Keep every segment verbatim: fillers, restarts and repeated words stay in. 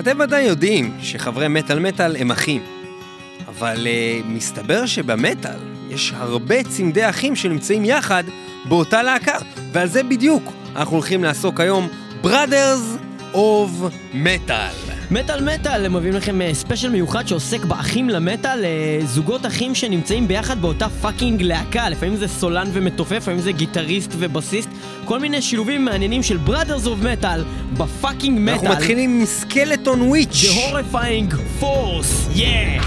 אתם ודאי יודעים שחברי מטל מטל הם אחים, אבל uh, מסתבר שבמטל יש הרבה צמדי אחים שנמצאים יחד באותה להקה, ועל זה בדיוק אנחנו הולכים לעסוק היום, Brothers of Metal. מטל מטל, הם מביאים לכם ספיישל מיוחד שעוסק באחים למטל, זוגות אחים שנמצאים ביחד באותה פאקינג להקה, לפעמים זה סולן ומתופף, לפעמים זה גיטריסט ובסיסט, כל מיני שילובים מעניינים של Brothers of Metal בפאקינג מטל. אנחנו מתחילים עם Skeltonwitch, The Horrifying Force, yeah!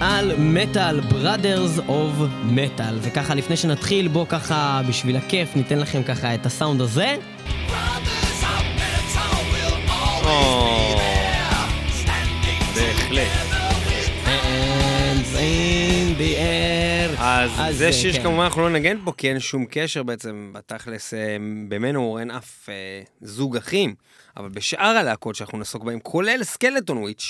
על מטל, Brothers of Metal. וככה לפני שנתחיל, בוא ככה בשביל הכיף ניתן לכם ככה את הסאונד הזה. בהחלט. אז זה שיר שכמובן אנחנו לא נגן פה, כי אין שום קשר בעצם בתכלס בינינו, אין אף זוג אחים, אבל בשאר הלהקות שאנחנו נעסוק בהם, כולל Skeltonwitch,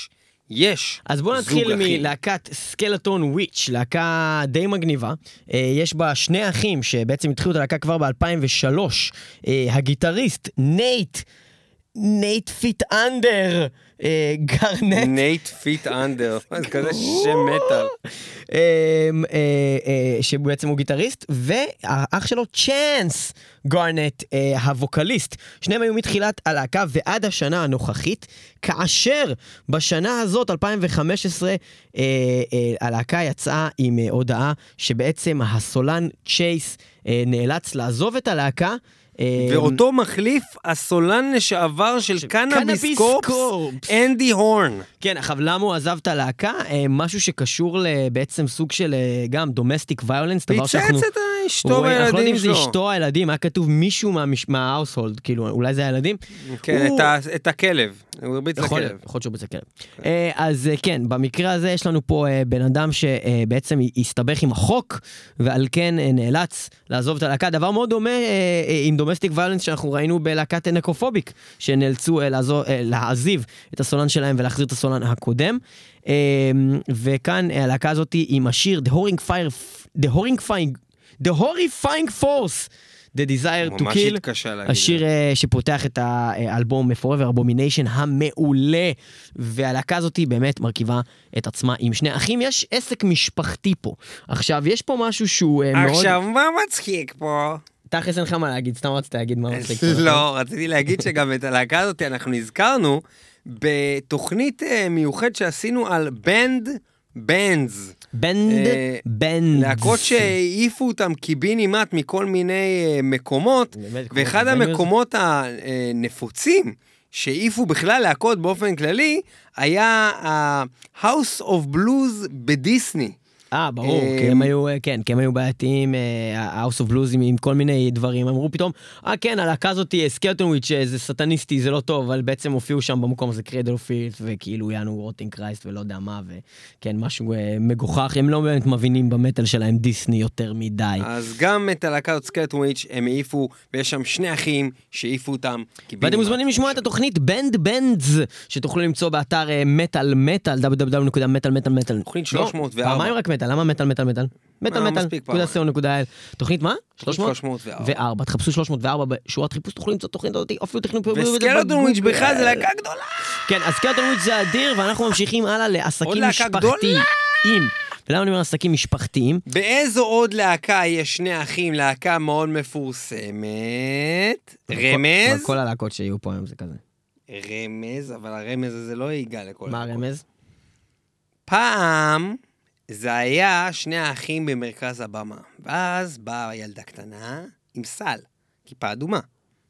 יש. אז בואו נתחיל מלהקת Skeltonwitch, להקה די מגניבה. יש בה שני אחים שבעצם התחילו את הלהקה כבר ב-אלפיים ושלוש. הגיטריסט נייט, נייט פיט אנדר גרנט. נייט פיט אנדר, כזה שם מטל. שבעצם הוא גיטריסט, והאח שלו צ'אנס גארנט הווקליסט. שניהם היו מתחילת הלהקה ועד השנה הנוכחית, כאשר בשנה הזאת אלפיים וחמש עשרה הלהקה יצאה עם הודעה שבעצם הסולן צ'ייס נאלץ לעזוב את הלהקה, ואותו מחליף הסולן לשעבר של קנאביסקופס, אנדי הורן. כן, אבל למה הוא עזב את הלהקה? משהו שקשור בעצם סוג של גם דומסטיק ויולנס, דבר שאנחנו... אשתו והילדים שלו. אנחנו לא יודעים אם זה אשתו, הילדים, היה כתוב מישהו מההאוסהולד, כאילו, אולי זה הילדים. כן, את הכלב. הוא הרביץ לכלב. יכול שהוא הרביץ לכלב. אז כן, במקרה הזה יש לנו פה בן אדם שבעצם הסתבך עם החוק, ועל כן נאלץ לעזוב את הלהקה. דבר מאוד דומה עם דומסטיק ויולנס שאנחנו ראינו בלהקת נקרופוביק, שנאלצו להעזיב את הסולן שלהם ולהחזיר את הסולן הקודם. וכאן הלהקה הזאת עם השיר The Horrifying The Horrifying Force, The Desire to Kill, השיר uh, שפותח את האלבום Forever Abomination המעולה, והלהקה הזאת היא באמת מרכיבה את עצמה עם שני אחים, יש עסק משפחתי פה, עכשיו יש פה משהו שהוא uh, מאוד... עכשיו מה מצחיק פה? תכלס אין לך מה להגיד, סתם רצית להגיד מה מצחיק פה. לא, רציתי להגיד שגם את הלהקה הזאת אנחנו נזכרנו בתוכנית uh, מיוחד שעשינו על בנד בנדס. בנד, בנדס. להקות שהעיפו אותם קיבינימט מכל מיני מקומות, ואחד המקומות הנפוצים שהעיפו בכלל להקות באופן כללי, היה ה-House of Blues בדיסני. אה, ברור, כן, כי הם היו בעייתיים, ה-House of Blues עם כל מיני דברים, אמרו פתאום, אה כן, הלהקה הזאת, סקלטונוויץ' זה סטניסטי, זה לא טוב, אבל בעצם הופיעו שם במקום הזה קרדל אופילס, וכאילו יענו רוטינג קרייסט ולא יודע מה, וכן, משהו מגוחך, הם לא באמת מבינים במטל שלהם דיסני יותר מדי. אז גם את הלהקה הזאת סקלטונוויץ' הם העיפו, ויש שם שני אחים שהעיפו אותם. ואתם מוזמנים לשמוע את התוכנית בנד בנדס, שתוכלו למצוא באתר מטל מטל, דאבליו דאבליו דאבליו נקודה מטל מטל מטל. תוכנית שלוש מאות וארבע. פעמיים רק מטל. למה מטל מטל מטל? מטל מטל נקודה סאו נקודה אל. תוכנית מה? שלוש מאות וארבע. תחפשו שלוש מאות וארבע בשורת חיפוש, תוכלו למצוא תוכנית אותי, אופיו תכנו... וסקלטונוויץ' בכלל זה להקה גדולה! כן, אז סקלטונוויץ' זה אדיר, ואנחנו ממשיכים הלאה לעסקים משפחתיים. ולמה אני אומר עסקים משפחתיים? באיזו עוד להקה יש שני אחים, להקה מאוד מפורסמת? רמז? כל הלהקות שיהיו פה היום זה כזה. רמז, אבל הרמז הזה לא ייגע לכל... מה הרמז? פעם... זה היה שני האחים במרכז הבמה, ואז באה ילדה קטנה עם סל, כיפה אדומה,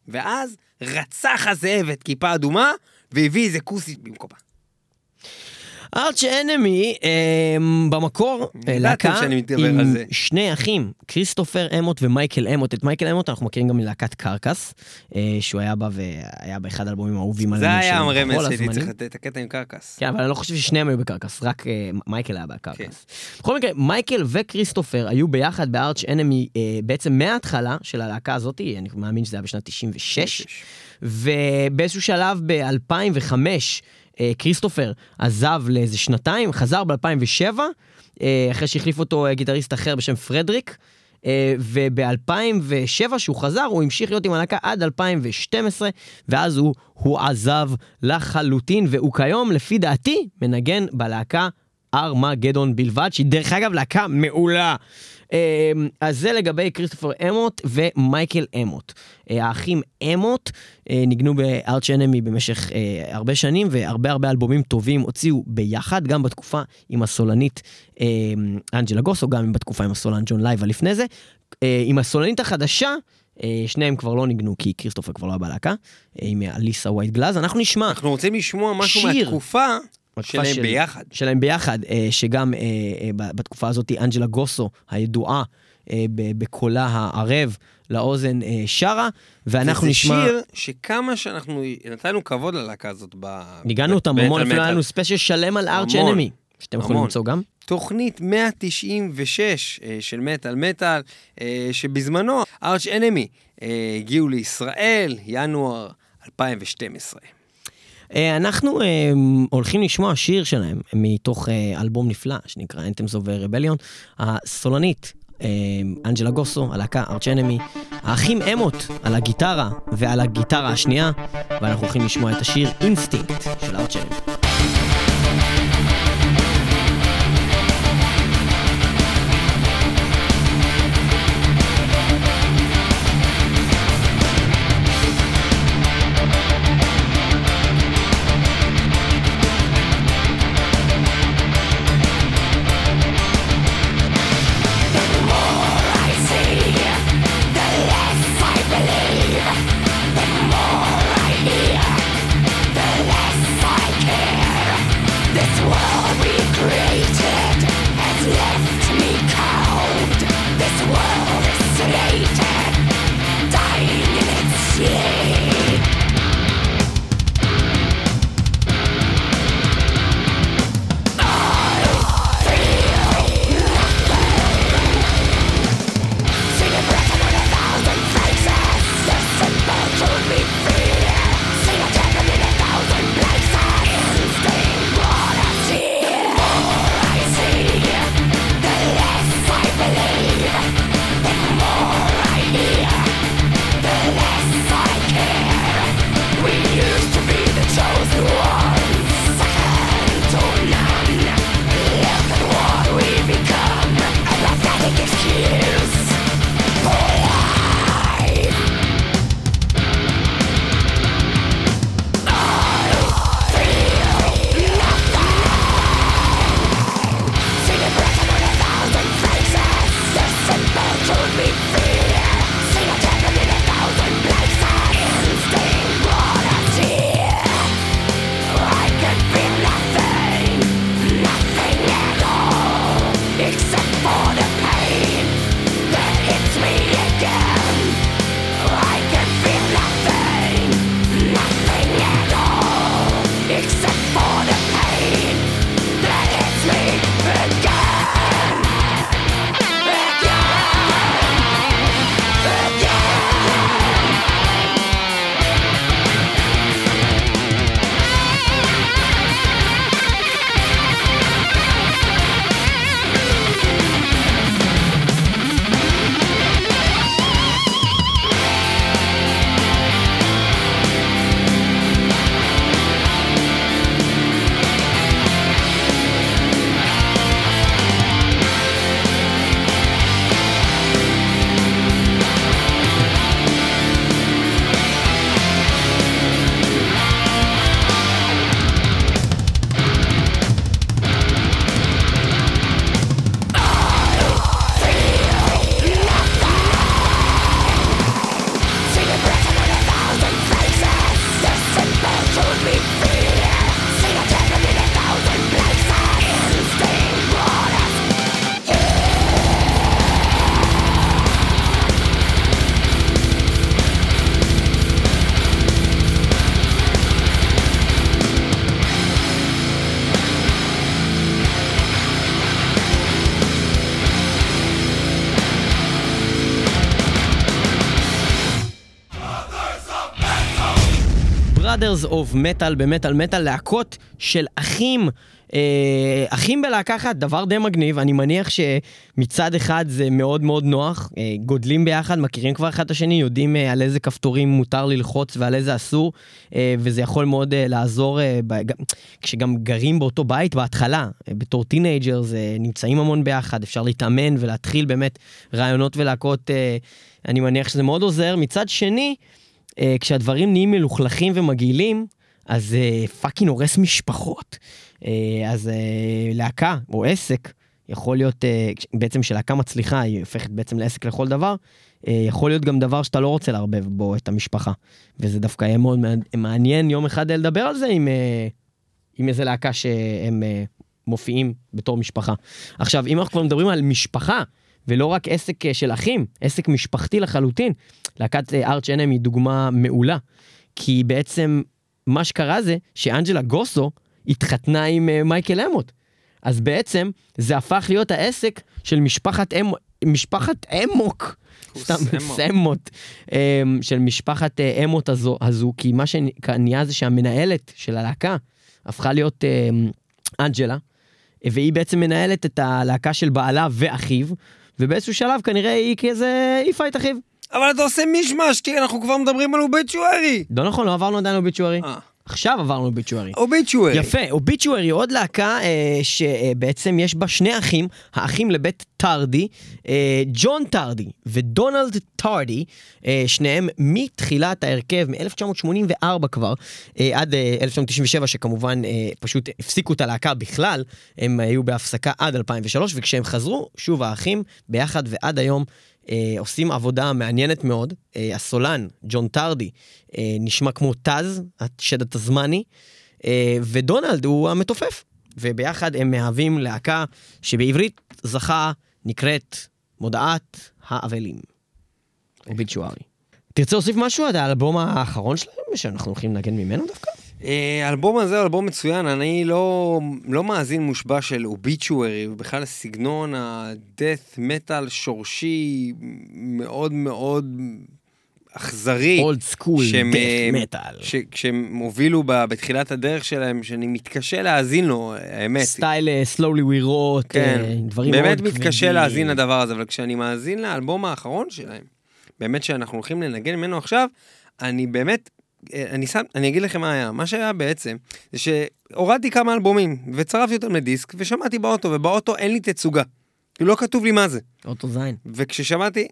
ואז רצח הזאב את כיפה אדומה, והביא איזה כוסית במקומה. ארץ' אנמי, במקור, להקה עם שני אחים, כריסטופר אמוט ומייקל אמוט. את מייקל אמוט אנחנו מכירים גם מלהקת קרקס, שהוא היה בה והיה באחד האלבומים האהובים עלינו. זה היה המרמז שלי, צריך לתת את הקטע עם קרקס. כן, אבל אני לא חושב ששניהם היו בקרקס, רק מייקל היה בקרקס. בכל מקרה, מייקל וכריסטופר היו ביחד בארץ' אנמי בעצם מההתחלה של הלהקה הזאת, אני מאמין שזה היה בשנת תשעים ושש, ובאיזשהו שלב ב-אלפיים וחמש, כריסטופר עזב לאיזה שנתיים, חזר ב-אלפיים ושבע, אחרי שהחליף אותו גיטריסט אחר בשם פרדריק, וב-אלפיים ושבע שהוא חזר, הוא המשיך להיות עם הלהקה עד אלפיים ושתים עשרה, ואז הוא, הוא עזב לחלוטין, והוא כיום, לפי דעתי, מנגן בלהקה ארמגדון בלבד, שהיא דרך אגב להקה מעולה. אז זה לגבי כריסטופר אמוט ומייקל אמוט. האחים אמוט ניגנו בארץ' אנמי במשך הרבה שנים, והרבה הרבה אלבומים טובים הוציאו ביחד, גם בתקופה עם הסולנית אנג'לה גוסו, גם בתקופה עם הסולן ג'ון לייב, ולפני זה עם הסולנית החדשה שניהם כבר לא ניגנו, כי כריסטופר כבר לא היה בלהקה, עם אליסה ווייט גלאז. אנחנו נשמע, אנחנו רוצים לשמוע משהו מהתקופה שלהם של, ביחד. שלהם ביחד, שגם בתקופה הזאת אנג'לה גוסו, הידועה בקולה הערב לאוזן שרה, ואנחנו נשמע... זה שיר שכמה שאנחנו נתנו כבוד ללהקה הזאת ב... ניגענו אותם המון, אפילו היה לנו ספיישל שלם על ארץ' אנמי, שאתם יכולים למצוא גם. תוכנית מאה תשעים ושש של מטל מטל, שבזמנו ארץ' אנמי הגיעו לישראל, ינואר אלפיים ושתים עשרה. אנחנו הולכים לשמוע שיר שלהם מתוך אלבום נפלא שנקרא Anthems of Rebellion. הסולנית אנג'לה גוסו, הלהקה ארץ' אנמי, האחים אמוט על הגיטרה ועל הגיטרה השנייה, ואנחנו הולכים לשמוע את השיר אינסטינקט של ארץ' אנמי. except for the pain that hits me again. I can feel nothing, nothing at all, except for the pain that hits me again. Brothers of Metal, במטל מטל, להקות של אחים, אה, אחים בלהקה אחת, דבר די מגניב. אני מניח שמצד אחד זה מאוד מאוד נוח, אה, גודלים ביחד, מכירים כבר אחד את השני, יודעים אה, על איזה כפתורים מותר ללחוץ ועל איזה אסור, אה, וזה יכול מאוד אה, לעזור, אה, ב, כשגם גרים באותו בית בהתחלה, אה, בתור טינאג'רס, אה, נמצאים המון ביחד, אפשר להתאמן ולהתחיל באמת רעיונות ולהקות, אה, אני מניח שזה מאוד עוזר. מצד שני, כשהדברים נהיים מלוכלכים ומגעילים, אז פאקינג הורס משפחות. אז להקה או עסק, יכול להיות, בעצם שלהקה מצליחה, היא הופכת בעצם לעסק לכל דבר, יכול להיות גם דבר שאתה לא רוצה להרבב בו את המשפחה. וזה דווקא יהיה מאוד מעניין יום אחד לדבר על זה עם, עם איזה להקה שהם מופיעים בתור משפחה. עכשיו, אם אנחנו כבר מדברים על משפחה, ולא רק עסק של אחים, עסק משפחתי לחלוטין, להקת ארץ' אנמי היא דוגמה מעולה, כי בעצם מה שקרה זה שאנג'לה גוסו התחתנה עם מייקל אמוט, אז בעצם זה הפך להיות העסק של משפחת אמ... משפחת אמוק, סתם סמות, של משפחת אמות הזו, הזו, כי מה שנהיה זה שהמנהלת של הלהקה הפכה להיות אנג'לה, והיא בעצם מנהלת את הלהקה של בעלה ואחיו, ובאיזשהו שלב כנראה היא כאיזה איפה את אחיו. אבל אתה עושה מישמש, כי אנחנו כבר מדברים על אוביצ'וארי. לא נכון, לא עברנו עדיין אוביצ'וארי. עכשיו עברנו אוביצ'וארי. אוביצ'וארי. יפה, אוביצ'וארי, עוד להקה שבעצם יש בה שני אחים, האחים לבית טרדי, ג'ון טרדי ודונלד טרדי, שניהם מתחילת ההרכב, מ-אלף תשע מאות שמונים וארבע כבר, עד אלף תשע מאות תשעים ושבע, שכמובן פשוט הפסיקו את הלהקה בכלל, הם היו בהפסקה עד אלפיים ושלוש, וכשהם חזרו, שוב האחים ביחד ועד היום, עושים עבודה מעניינת מאוד. הסולן, ג'ון טרדי, נשמע כמו טז, השד התזמני, ודונלד הוא המתופף, וביחד הם מהווים להקה שבעברית זכה נקראת מודעת האבלים. אוביצ'וארי. תרצה להוסיף משהו על האלבום האחרון שלהם, שאנחנו הולכים לנגן ממנו דווקא? האלבום הזה הוא אלבום מצוין, אני לא, לא מאזין מושבע של אוביצ'וארי, ובכלל סגנון הדאט מטל שורשי מאוד מאוד אכזרי, אולד סקול דאט מטל, כשהם הובילו בתחילת הדרך שלהם, שאני מתקשה להאזין לו, האמת. סטייל סלולי וירות, כן, דברים מאוד כבדים. באמת מתקשה להאזין לדבר הזה, אבל כשאני מאזין לאלבום האחרון שלהם, באמת שאנחנו הולכים לנגן ממנו עכשיו, אני באמת... אני, שם, אני אגיד לכם מה היה, מה שהיה בעצם זה שהורדתי כמה אלבומים וצרפתי אותם לדיסק ושמעתי באוטו, ובאוטו אין לי תצוגה, לא כתוב לי מה זה אוטו זין, וכששמעתי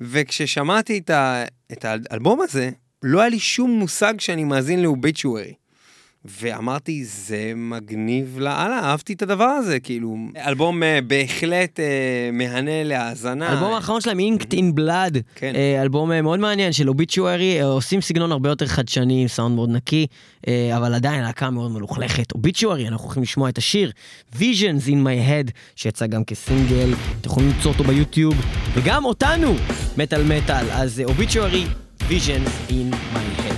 וכששמעתי את, ה, את האלבום הזה לא היה לי שום מושג שאני מאזין לאוביצ'וארי, ואמרתי, זה מגניב לאללה, אהבתי את הדבר הזה, כאילו, אלבום בהחלט מהנה להאזנה. אלבום האחרון שלהם, Inked in Blood, אלבום מאוד מעניין של Obituary, עושים סגנון הרבה יותר חדשני, עם סאונד מאוד נקי, אבל עדיין להקה מאוד מלוכלכת. Obituary, אנחנו הולכים לשמוע את השיר, Visions in My Head, שיצא גם כסינגל, אתם יכולים למצוא אותו ביוטיוב, וגם אותנו, מטל מטל, אז Obituary, Visions in My Head.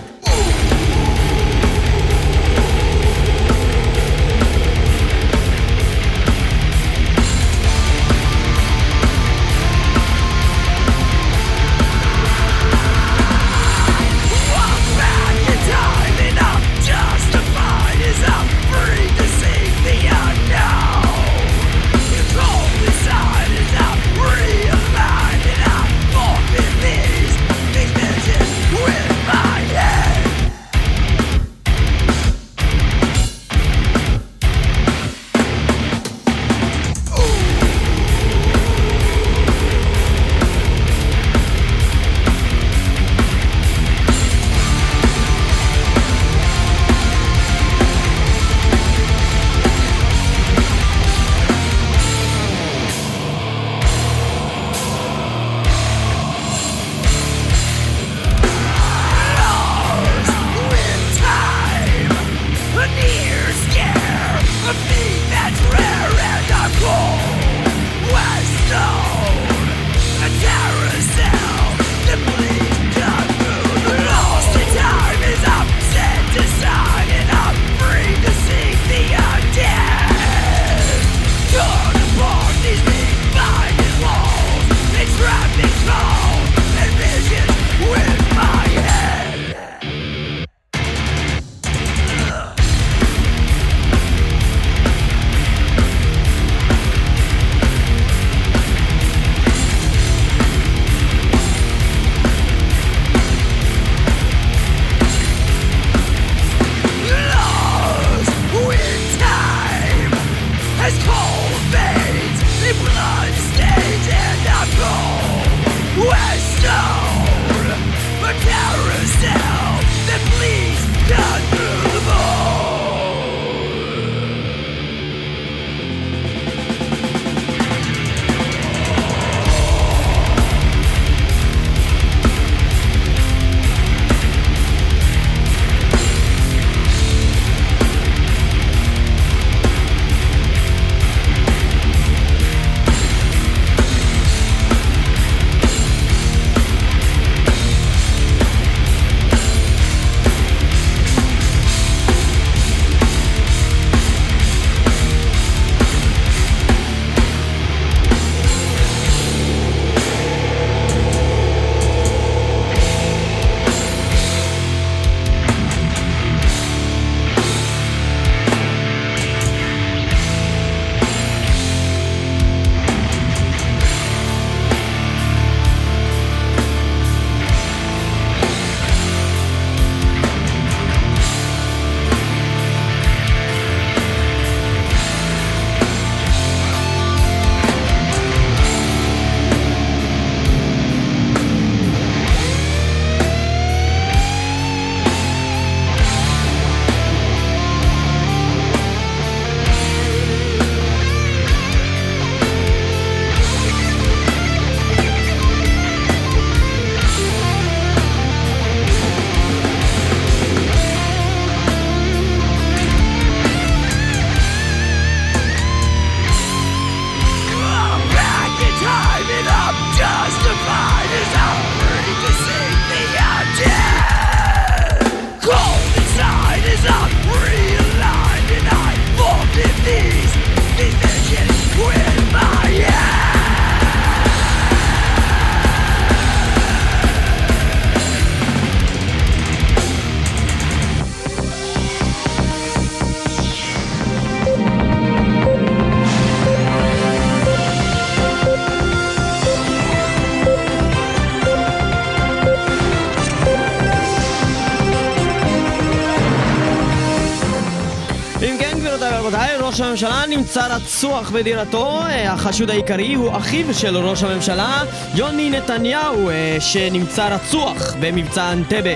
ראש הממשלה נמצא רצוח בדירתו. החשוד העיקרי הוא אחיו של ראש הממשלה, יוני נתניהו, שנמצא רצוח במבצע אנטבה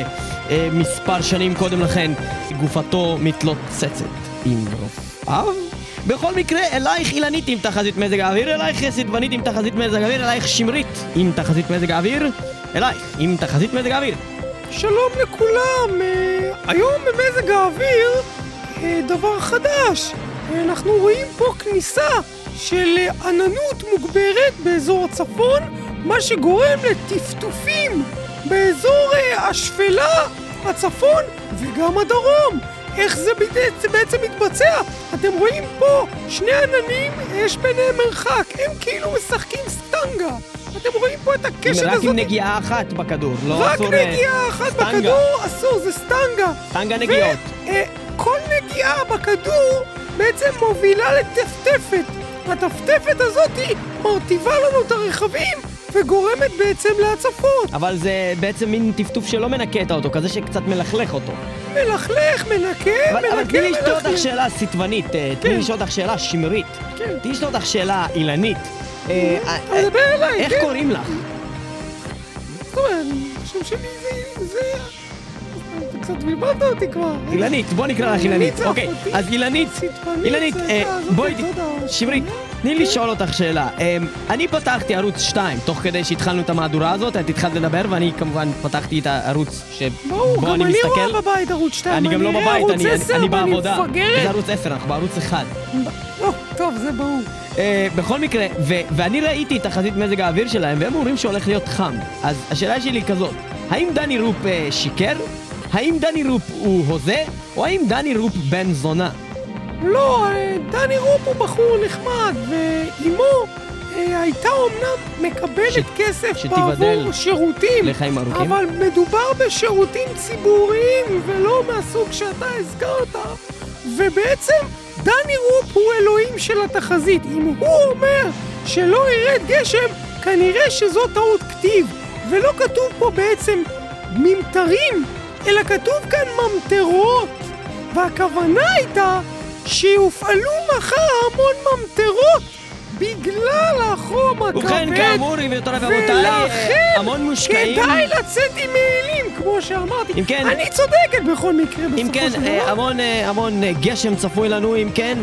מספר שנים קודם לכן. גופתו מתלוצצת עם רופאיו. בכל מקרה, אלייך אילנית עם תחזית מזג האוויר, אלייך סדבנית עם תחזית מזג האוויר, אלייך שמרית עם תחזית מזג האוויר, אלייך עם תחזית מזג האוויר. שלום לכולם, היום במזג האוויר דבר חדש, אנחנו רואים פה כניסה של עננות מוגברת באזור הצפון, מה שגורם לטפטופים באזור השפלה, הצפון וגם הדרום. איך זה בעצם מתבצע? אתם רואים פה שני עננים, יש ביניהם מרחק, הם כאילו משחקים סטנגה. אתם רואים פה את הקשת הזאת. רק עם נגיעה אחת בכדור, לא אסור... רק נגיעה אחת בכדור אסור, זה סטנגה. סטנגה נגיעות. וכל נגיעה בכדור בעצם מובילה לטפטפת. הטפטפת הזאת מרטיבה לנו את הרכבים וגורמת בעצם להצפות. אבל זה בעצם מין טפטוף שלא מנקה את האוטו, כזה שקצת מלכלך אותו. מלכלך, מנקה, מנקה, אבל תני לשתות אותך שאלה סטבנית, תני לשתות אותך שאלה שמרית, תני לשתות אותך שאלה אילנית. איך קוראים לך? זאת אומרת, השם שלי זה... אתה קצת מבלת אותי כבר. אילנית, בוא נקרא לך אילנית. אוקיי, אז אילנית, אילנית, בואי, שמרית, תני לי לשאול אותך שאלה. אני פתחתי ערוץ שתיים, תוך כדי שהתחלנו את המהדורה הזאת, את התחלת לדבר, ואני כמובן פתחתי את הערוץ שבו אני מסתכל. גם אני לא בבית ערוץ שתיים, אני גם לא בבית, אני בעבודה. זה ערוץ עשר, אנחנו בערוץ אחד. טוב, זה ברור. בכל מקרה, ואני ראיתי את החזית מזג האוויר שלהם, והם אומרים שהולך להיות חם. אז השאלה שלי היא כזאת, האם דני רופ שיקר? האם דני רופ הוא הוזה? או האם דני רופ בן זונה? לא, דני רופ הוא בחור נחמד, ואימו הייתה אומנם מקבלת כסף בעבור שירותים, אבל מדובר בשירותים ציבוריים ולא מהסוג שאתה הזכרת, ובעצם דני רופ הוא אלוהים של התחזית. אם הוא אומר שלא ירד גשם, כנראה שזו טעות כתיב, ולא כתוב פה בעצם ממטרים, אלא כתוב כאן ממטרות, והכוונה הייתה שיופעלו מחר המון ממטרות בגלל החום הכבד, ולכן כדאי לצאת עם מעילים, כמו שאמרתי. כן, אני צודקת בכל מקרה בסופו כן, של דבר. המון, המון גשם צפוי לנו. אם כן,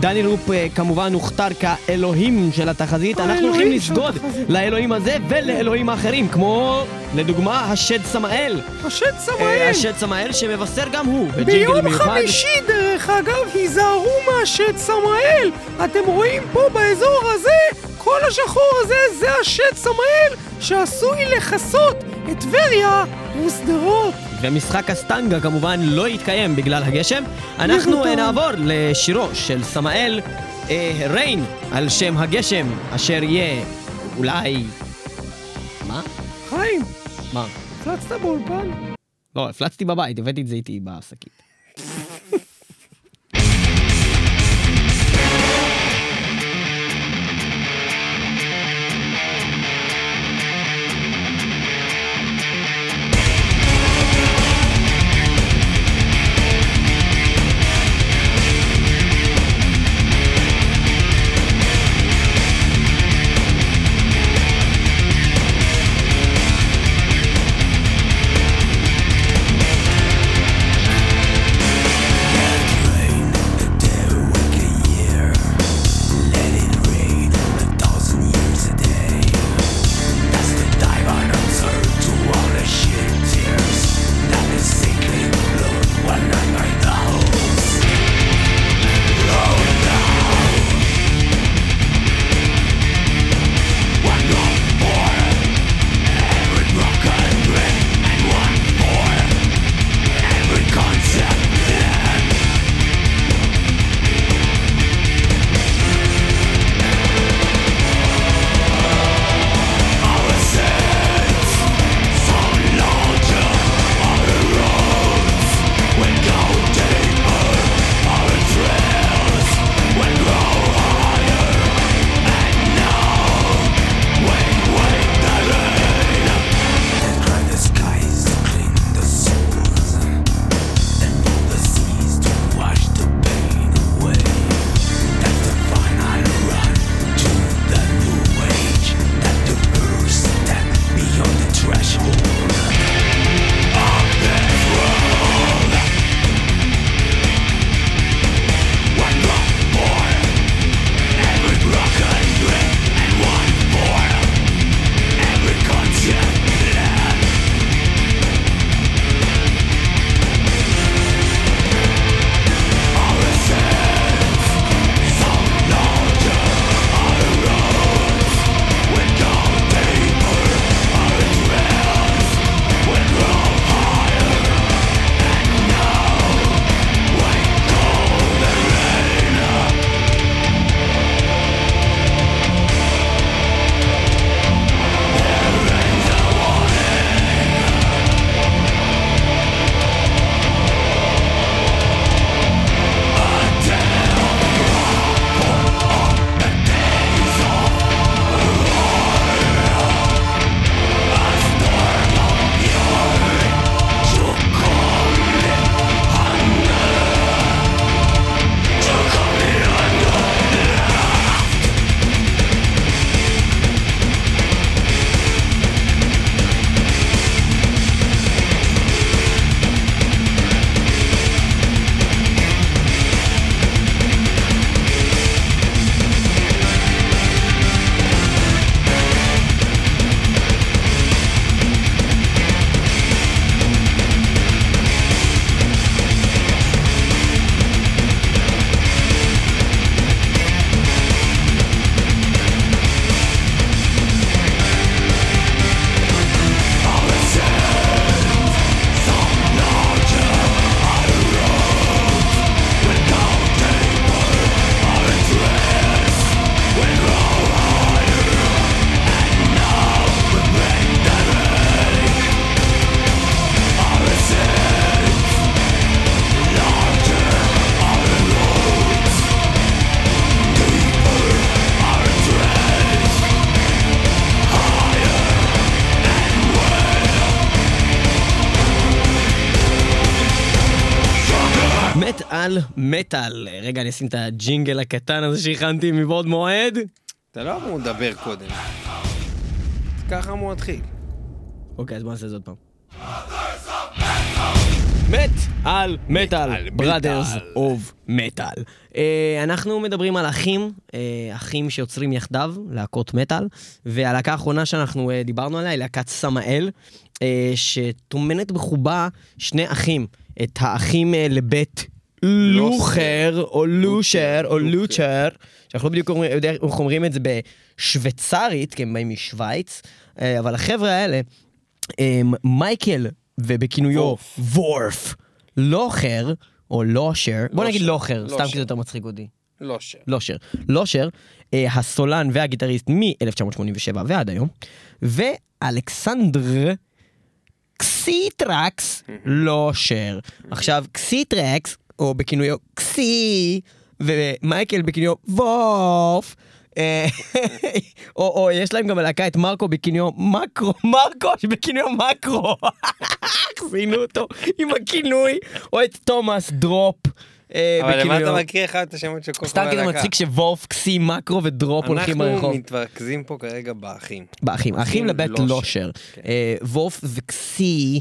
דני רופ כמובן הוכתר כאלוהים של התחזית, אנחנו הולכים לסגוד לאלוהים הזה ולאלוהים האחרים, כמו לדוגמה השד סמאל. השד סמאל. השד סמאל שמבשר גם הוא. ביום חמישי דרך אגב היזהרו מהשד סמאל. אתם רואים פה באזור הזה, כל השחור הזה זה השד סמאל שעשוי לחסות את טבריה וסדרות. ומשחק הסטנגה כמובן לא יתקיים בגלל הגשם. אנחנו נעבור לשירו של סמאל, ריין, על שם הגשם, אשר יהיה אולי... מה? חיים! מה? הפלצת באולפן? לא, הפלצתי בבית, הבאתי את זה איתי בעסקית. על מטל. רגע, אני אשים את הג'ינגל הקטן הזה שהכנתי מבעוד מועד. אתה לא אמור לדבר קודם. ככה אמור להתחיל. אוקיי, אז בוא נעשה את זה עוד פעם. מת על מטל, Brothers of Metal. Uh, אנחנו מדברים על אחים, uh, אחים שיוצרים יחדיו, להקות מטל, והלהקה האחרונה שאנחנו uh, דיברנו עליה היא להקת סמאל, uh, שתומנת בחובה שני אחים, את האחים uh, לבית לוכר, או לושר, או לוצ'ר, שאנחנו לא בדיוק אומרים את זה בשוויצרית, כי הם באים משוויץ, uh, אבל החבר'ה האלה, מייקל, ובכינויו וורף, לוכר, או לושר, בוא נגיד לוכר, סתם כי זה יותר מצחיק אותי. לושר. לושר. לושר, הסולן והגיטריסט מ-אלף תשע מאות שמונים ושבע ועד היום, ואלכסנדר קסיטרקס לושר. עכשיו, קסיטרקס, או בכינויו קסי, ומייקל בכינויו וורף, או יש להם גם להקה את מרקו בכינויו מקרו, מרקו שבכינויו מקרו, חזינו אותו עם הכינוי, או את תומאס דרופ. אבל למה אתה מכיר אחד את השמות של כל הלהקה? סתם כדי מצחיק שוולף, קסי, מקרו ודרופ הולכים ברחוב. אנחנו מתרכזים פה כרגע באחים. באחים, אחים לבית לושר. וולף וקסי,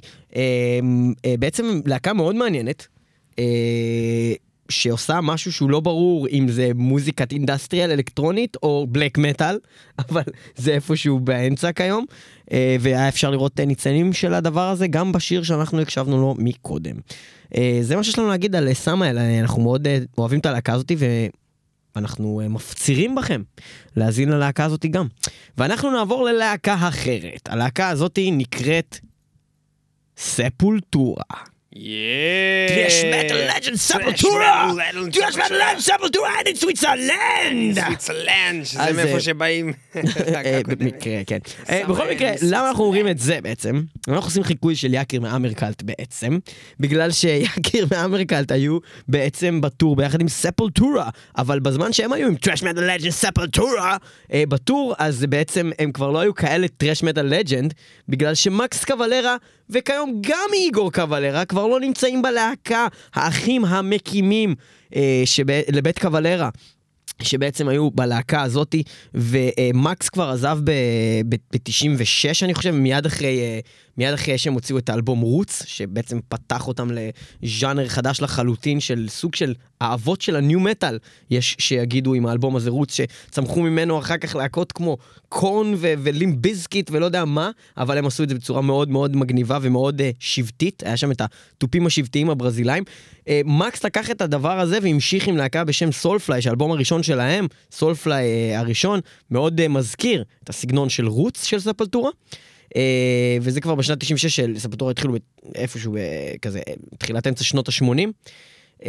בעצם להקה מאוד מעניינת, שעושה משהו שהוא לא ברור אם זה מוזיקת אינדסטריאל אלקטרונית או בלק מטל, אבל זה איפשהו באמצע כיום, והיה אפשר לראות ניצנים של הדבר הזה גם בשיר שאנחנו הקשבנו לו מקודם. זה מה שיש לנו להגיד על סמאל, אנחנו מאוד אוהבים את הלהקה הזאת ואנחנו מפצירים בכם להזין ללהקה הזאת גם. ואנחנו נעבור ללהקה אחרת, הלהקה הזאת נקראת ספולטורה. Trash metal legend Sepultura! Trash metal legend Sepultura in Switzerland! Switzerland, שזה מאיפה שבאים. במקרה, כן. בכל מקרה, למה אנחנו אומרים את זה בעצם? אנחנו עושים חיקוי של יקיר מאמרקלט בעצם, בגלל שיקיר מאמרקלט היו בעצם בטור ביחד עם ספולטורה, אבל בזמן שהם היו עם Trash metal legend Sepultura בטור, אז בעצם הם כבר לא היו כאלה Trash metal legend, בגלל שמקס קבלרה וכיום גם איגור קבלרה כבר לא נמצאים בלהקה, האחים המקימים אה, שבא, לבית קבלרה, שבעצם היו בלהקה הזאת, ומקס כבר עזב ב-תשעים ושש ב- אני חושב, מיד אחרי, אה, מיד אחרי שהם הוציאו את האלבום רוץ, שבעצם פתח אותם לז'אנר חדש לחלוטין, של סוג של האבות של הניו מטל, יש שיגידו עם האלבום הזה רוץ, שצמחו ממנו אחר כך להקות כמו קורן ו- ולימביזקיט ולא יודע מה, אבל הם עשו את זה בצורה מאוד מאוד מגניבה ומאוד uh, שבטית, היה שם את הטופים השבטיים הברזיליים. uh, מקס לקח את הדבר הזה והמשיך עם להקה בשם סולפליי, שהאלבום הראשון שלהם, סולפליי uh, הראשון, מאוד uh, מזכיר את הסגנון של רוץ של ספולטורה, Uh, וזה כבר בשנת תשעים ושש של ספולטורה התחילו איפשהו uh, כזה תחילת אמצע שנות ה-שמונים, uh,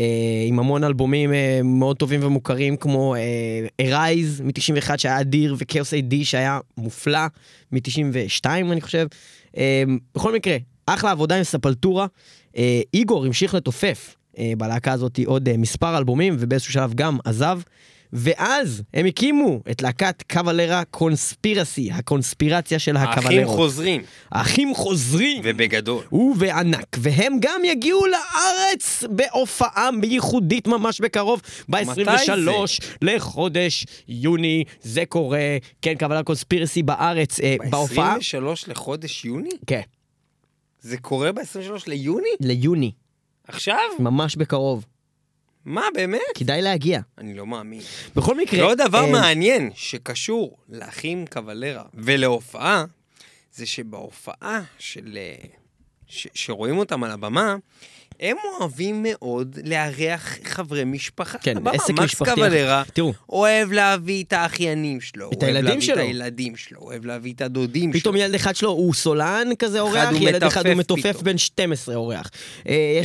עם המון אלבומים uh, מאוד טובים ומוכרים כמו uh, Arise מ-תשעים ואחת שהיה אדיר, ו-Chaos איי די שהיה מופלא מ-תשעים ושתיים אני חושב. uh, בכל מקרה, אחלה עבודה עם ספולטורה. uh, איגור המשיך לתופף uh, בלהקה הזאת עוד uh, מספר אלבומים, ובאיזשהו שלב גם עזב, ואז הם הקימו את להקת קבלרה קונספירסי, הקונספירציה של הקבלרות. האחים חוזרים. האחים חוזרים. ובגדול. ובענק. והם גם יגיעו לארץ בהופעה ייחודית ממש בקרוב, ב-עשרים ושלושה לחודש יוני, זה קורה, כן, קבלרה קונספירסי בארץ, בהופעה. ב-עשרים ושלושה לחודש יוני? כן. זה קורה ב-עשרים ושלושה ליוני? ליוני. עכשיו? ממש בקרוב. מה, באמת? כדאי להגיע. אני לא מאמין. בכל מקרה... לא דבר מעניין שקשור לאחים קבלרה ולהופעה, זה שבהופעה של... ש... שרואים אותם על הבמה, הם אוהבים מאוד לארח חברי משפחה. כן, הבמה. עסק משפחתי. מקס קבלרה אוהב להביא את האחיינים שלו. את הילדים שלו. את הילדים שלו. אוהב להביא את הדודים שלו. פתאום ילד אחד שלו הוא סולן כזה אורח, ילד אחד הוא מתופף בין שתים עשרה אורח.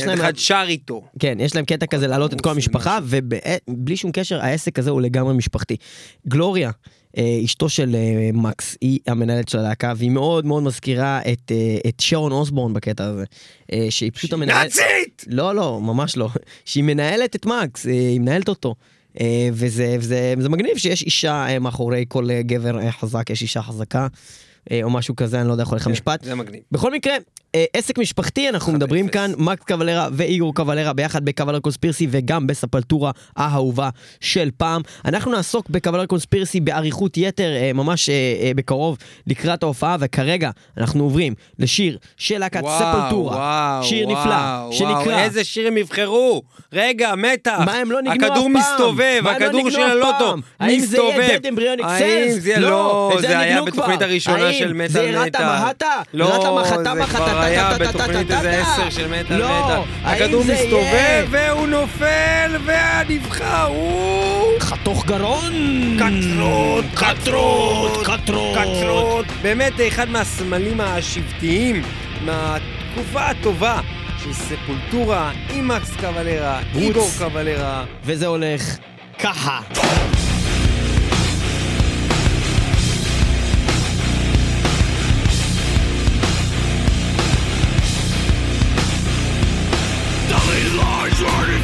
ילד אחד שר איתו. כן, יש להם קטע כזה להעלות את כל המשפחה, ובלי שום קשר, העסק הזה הוא לגמרי משפחתי. גלוריה, אשתו של מקס, היא המנהלת של הלהקה, והיא מאוד מאוד מזכירה את, את שרון אוסבורן בקטע הזה, שהיא פשוט המנהלת... נאצית! לא, לא, ממש לא. שהיא מנהלת את מקס, היא מנהלת אותו. וזה, וזה, וזה מגניב שיש אישה מאחורי כל גבר חזק, יש אישה חזקה, או משהו כזה, אני לא יודע איך הולך המשפט. זה מגניב. בכל מקרה, עסק משפחתי, אנחנו מדברים כאן, מקס קוולרה ואיגור קוולרה ביחד בקוולרה קונספירסי, וגם בספלטורה האהובה של פעם. אנחנו נעסוק בקוולרה קונספירסי בעריכות יתר, ממש בקרוב לקראת ההופעה, וכרגע אנחנו עוברים לשיר של להקת ספלטורה, שיר נפלא, שנקרא... איזה שיר הם יבחרו? רגע, מתח, הכדור מסתובב, הכדור של הלוטו מסתובב. האם זה לא, זה היה בתוכנית הראשונה של מטה מטה. זה ראתה מהתה, ראתה מחתה מחתה. היה בתוכנית איזה עשר של מטה מטה. הכדור מסתובב והוא נופל והנבחר הוא חתוך גרון, קטרות, קטרות, קטרות. באמת אחד מהסמלים השבטיים מהתקופה הטובה של ספולטורה, עם מקס קוולרה, איגור קוולרה, וזה הולך ככה.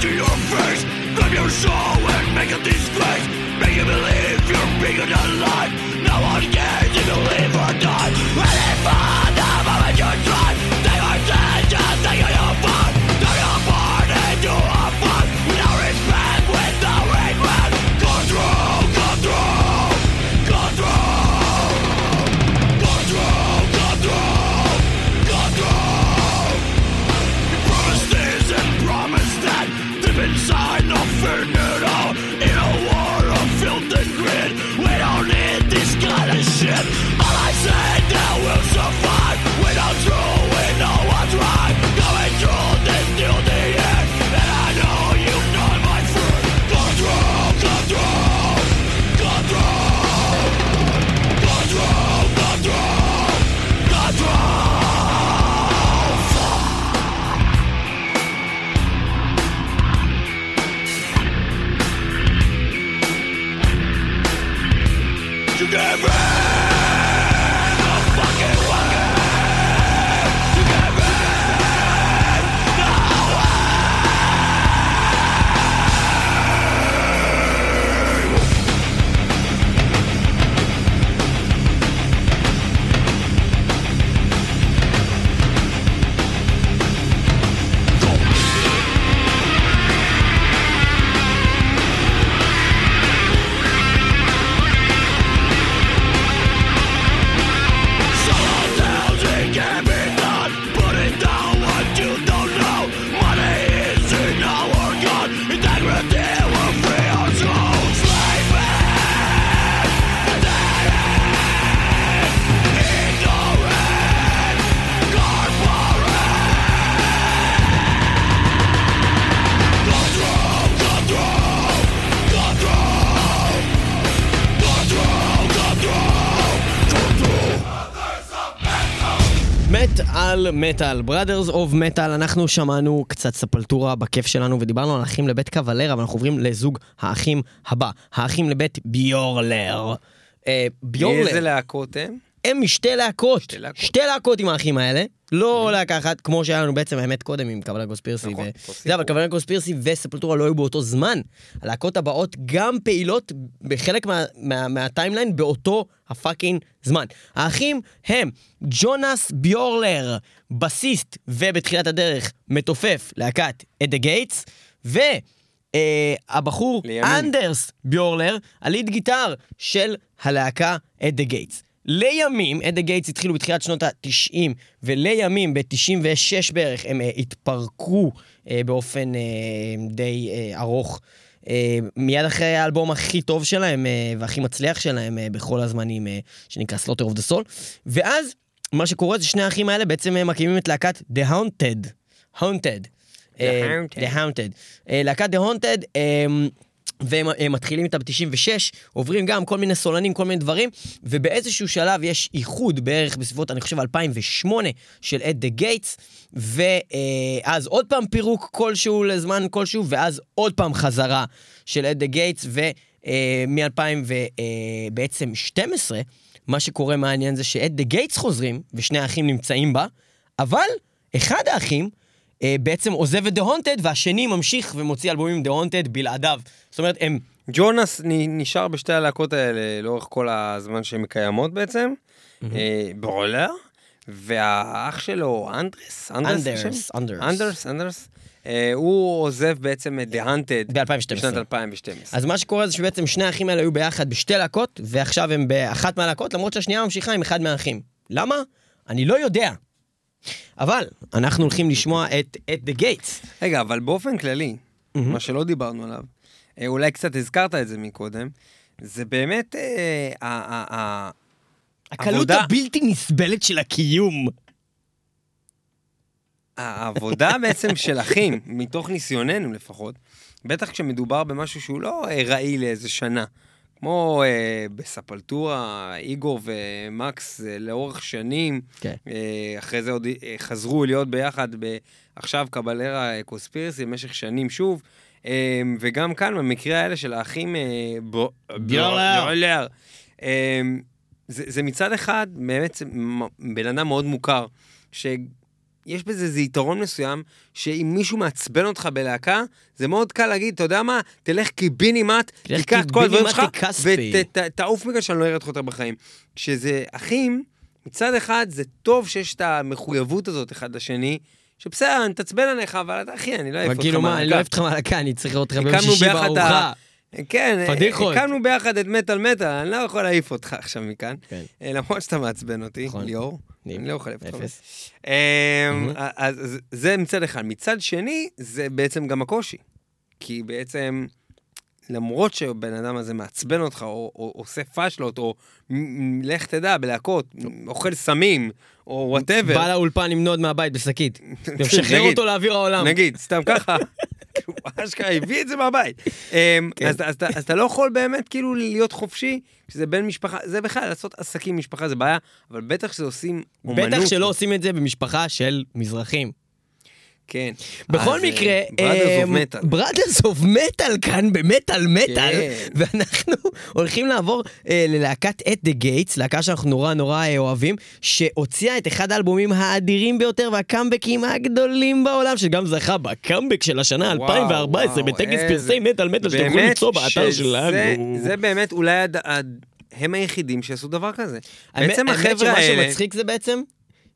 To your face, grab your soul and make a disgrace. Make you believe you're bigger than life. No one cares if you live or die. Well, if I die, I'm at your drive. They are dead, just take it apart. They're your part and you are part. With no respect, with no regret. Control, control, control. Control, control, control. You promised this and promised that. Inside, no fear at all. In a war of filth and greed, we don't need this kind of shit. All I said, that we'll survive. We don't true, we know what's right. Going through this till the end, and I know you've not my friend. Control, control, control, control, control, control. You gave me the fucking way. You gave me no way. מטל, Brothers of Metal. אנחנו שמענו קצת ספלטורה בכיף שלנו ודיברנו על אחים לבית קוולרה, אבל אנחנו עוברים לזוג האחים הבא, האחים לבית ביורלר. ביורלר. איזה להקות הם? הם משתי להקות, שתי להקות, שתי להקות עם האחים האלה, לא לקחת, כמו שהיה לנו בעצם האמת קודם עם קוולרה קונספירסי, זה אבל קוולרה קונספירסי וספלטורה לא היו באותו זמן, הלהקות הבאות גם פעילות בחלק מהטיימליין באותו הפאקינג זמן. האחים הם ג'ונס ביורלר, בסיסט ובתחילת הדרך מתופף להקת At the Gates, ו... הבחור אנדרס ביורלר, הליד גיטר של הלהקה At the Gates. לימים, At the Gates התחילו בתחילת שנות ה-תשעים, ולימים, ב-תשעים ושש בערך, הם uh, התפרקו uh, באופן uh, די uh, ארוך. Uh, מיד אחרי האלבום הכי טוב שלהם, uh, והכי מצליח שלהם, uh, בכל הזמנים, uh, שנקרא Slaughter of the Soul. ואז, מה שקורה זה שני האחים האלה, בעצם הם מקימים את להקת The Haunted. Haunted. The Haunted. The Haunted. Uh, להקת The Haunted... Um, והם מתחילים איתה ב-תשעים ושש, עוברים גם כל מיני סולנים, כל מיני דברים, ובאיזשהו שלב יש איחוד בערך בסביבות, אני חושב, אלפיים ושמונה של At the Gates, ואז עוד פעם פירוק כלשהו לזמן כלשהו, ואז עוד פעם חזרה של At the Gates, ומ-אלפיים ושתים עשרה, מה שקורה מעניין זה ש-At the Gates חוזרים, ושני האחים נמצאים בה, אבל אחד האחים, בעצם עוזב את The Haunted, והשני ממשיך ומוציא אלבומים The Haunted בלעדיו. זאת אומרת, הם ג'ונס נשאר בשתי הלהקות האלה לאורך כל הזמן שהן מקיימות בעצם, ברולר, והאח שלו, אנדרס, אנדרס, אנדרס, אנדרס, הוא עוזב בעצם את The Haunted בשנת אלפיים ושתים עשרה. אז מה שקורה זה שבעצם שני האחים האלה היו ביחד בשתי להקות, ועכשיו הם באחת מהלהקות, למרות שהשנייה ממשיכה עם אחד מהאחים. למה? אני לא יודע. אבל אנחנו הולכים לשמוע את At the Gates. רגע, אבל באופן כללי, מה שלא דיברנו עליו, אולי קצת הזכרת את זה מקודם, זה באמת הקלות הבלתי נסבלת של הקיום. העבודה בעצם של אחים, מתוך ניסיוננו לפחות, בטח כשמדובר במשהו שהוא לא ראי לאיזה שנה, כמו אה, בספלטורה, איגור ומקס אה, לאורך שנים, okay. אה, אחרי זה עוד אה, חזרו להיות ביחד, ב, עכשיו קבלרה קוספירסי, במשך שנים שוב, אה, וגם כאן, במקרה האלה של האחים אה, ביולר, אה, זה, זה מצד אחד, באמת בן אדם מאוד מוכר, ש... יש בזה זה יתרון מסוים, שאם מישהו מעצבן אותך בלהקה, זה מאוד קל להגיד, אתה יודע מה, תלך קיבינימט, תיקח את כל הדברים שלך, ותעוף מכאן שאני לא אראה אותך יותר בחיים. כשזה אחים, מצד אחד זה טוב שיש את המחויבות הזאת אחד לשני, שבסדר, אני תעצבן עליך, אבל אתה אחי, אני לא אהב אותך מהלהקה. מה, אני לא אהב אותך מהלהקה, אני צריך אותך ביום שישי בארוחה. כן, הקמנו ביחד את מטל מטל, אני לא יכול להעיף אותך עכשיו מכאן, למרות שאתה מעצבן אותי, ליאור, אני לא יכול להעיף אותך. אז זה מצד אחד. מצד שני, זה בעצם גם הקושי, כי בעצם, למרות שהבן אדם הזה מעצבן אותך, או עושה פשלות, או לך תדע, בלהקות, אוכל סמים, או וואטאבר. בא לאולפן למנוד מהבית בשקית, ומשחרר אותו לאוויר העולם. נגיד, סתם ככה. אשכרה, הביא את זה מהבית. אז אתה לא יכול באמת כאילו להיות חופשי, שזה בין משפחה, זה בכלל, לעשות עסקים עם משפחה זה בעיה, אבל בטח שזה עושים אומנות. בטח שלא עושים את זה במשפחה של מזרחים. כן. בכל מקרה, Brothers of Metal כאן במטל מטל, ואנחנו הולכים לעבור ללהקת At the Gates, להקה שאנחנו נורא נורא אוהבים, שהוציאה את אחד האלבומים האדירים ביותר והקאמבקים הגדולים בעולם, שגם זכה בקאמבק של השנה אלפיים וארבע עשרה, בטקס פרסי מטל מטל שאתם יכולים למצוא באתר שלנו. זה באמת אולי הם היחידים שעשו דבר כזה. בעצם החבר'ה האלה... מה שמצחיק זה בעצם,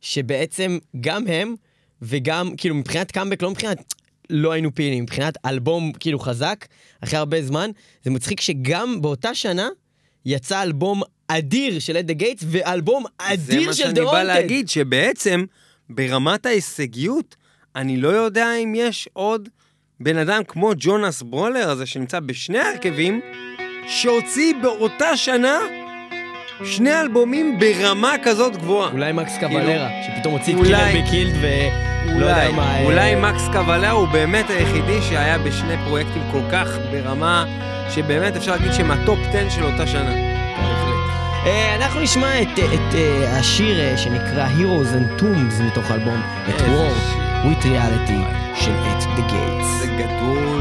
שבעצם גם הם, וגם, כאילו, מבחינת קאמבק, לא מבחינת לא היינו פעילים, מבחינת אלבום כאילו חזק, אחרי הרבה זמן, זה מצחיק שגם באותה שנה יצא אלבום אדיר של At the Gates, ואלבום אדיר של The Haunted. זה מה שאני בא להגיד, שבעצם ברמת ההישגיות, אני לא יודע אם יש עוד בן אדם כמו ג'ונס ברולר הזה, שנמצא בשני הרכבים, שהוציא באותה שנה שני אלבומים ברמה כזאת גבוהה. אולי מקס קבלרה, שפתאום הוציא את קילר בקילד ולא יודע מה... אולי מקס קבלרה הוא באמת היחידי שהיה בשני פרויקטים כל כך ברמה, שבאמת אפשר להגיד שהם הטופ עשר של אותה שנה. אנחנו נשמע את השיר שנקרא Heroes and Tombs מתוך אלבום At War With Reality של At the Gates. זה גדול.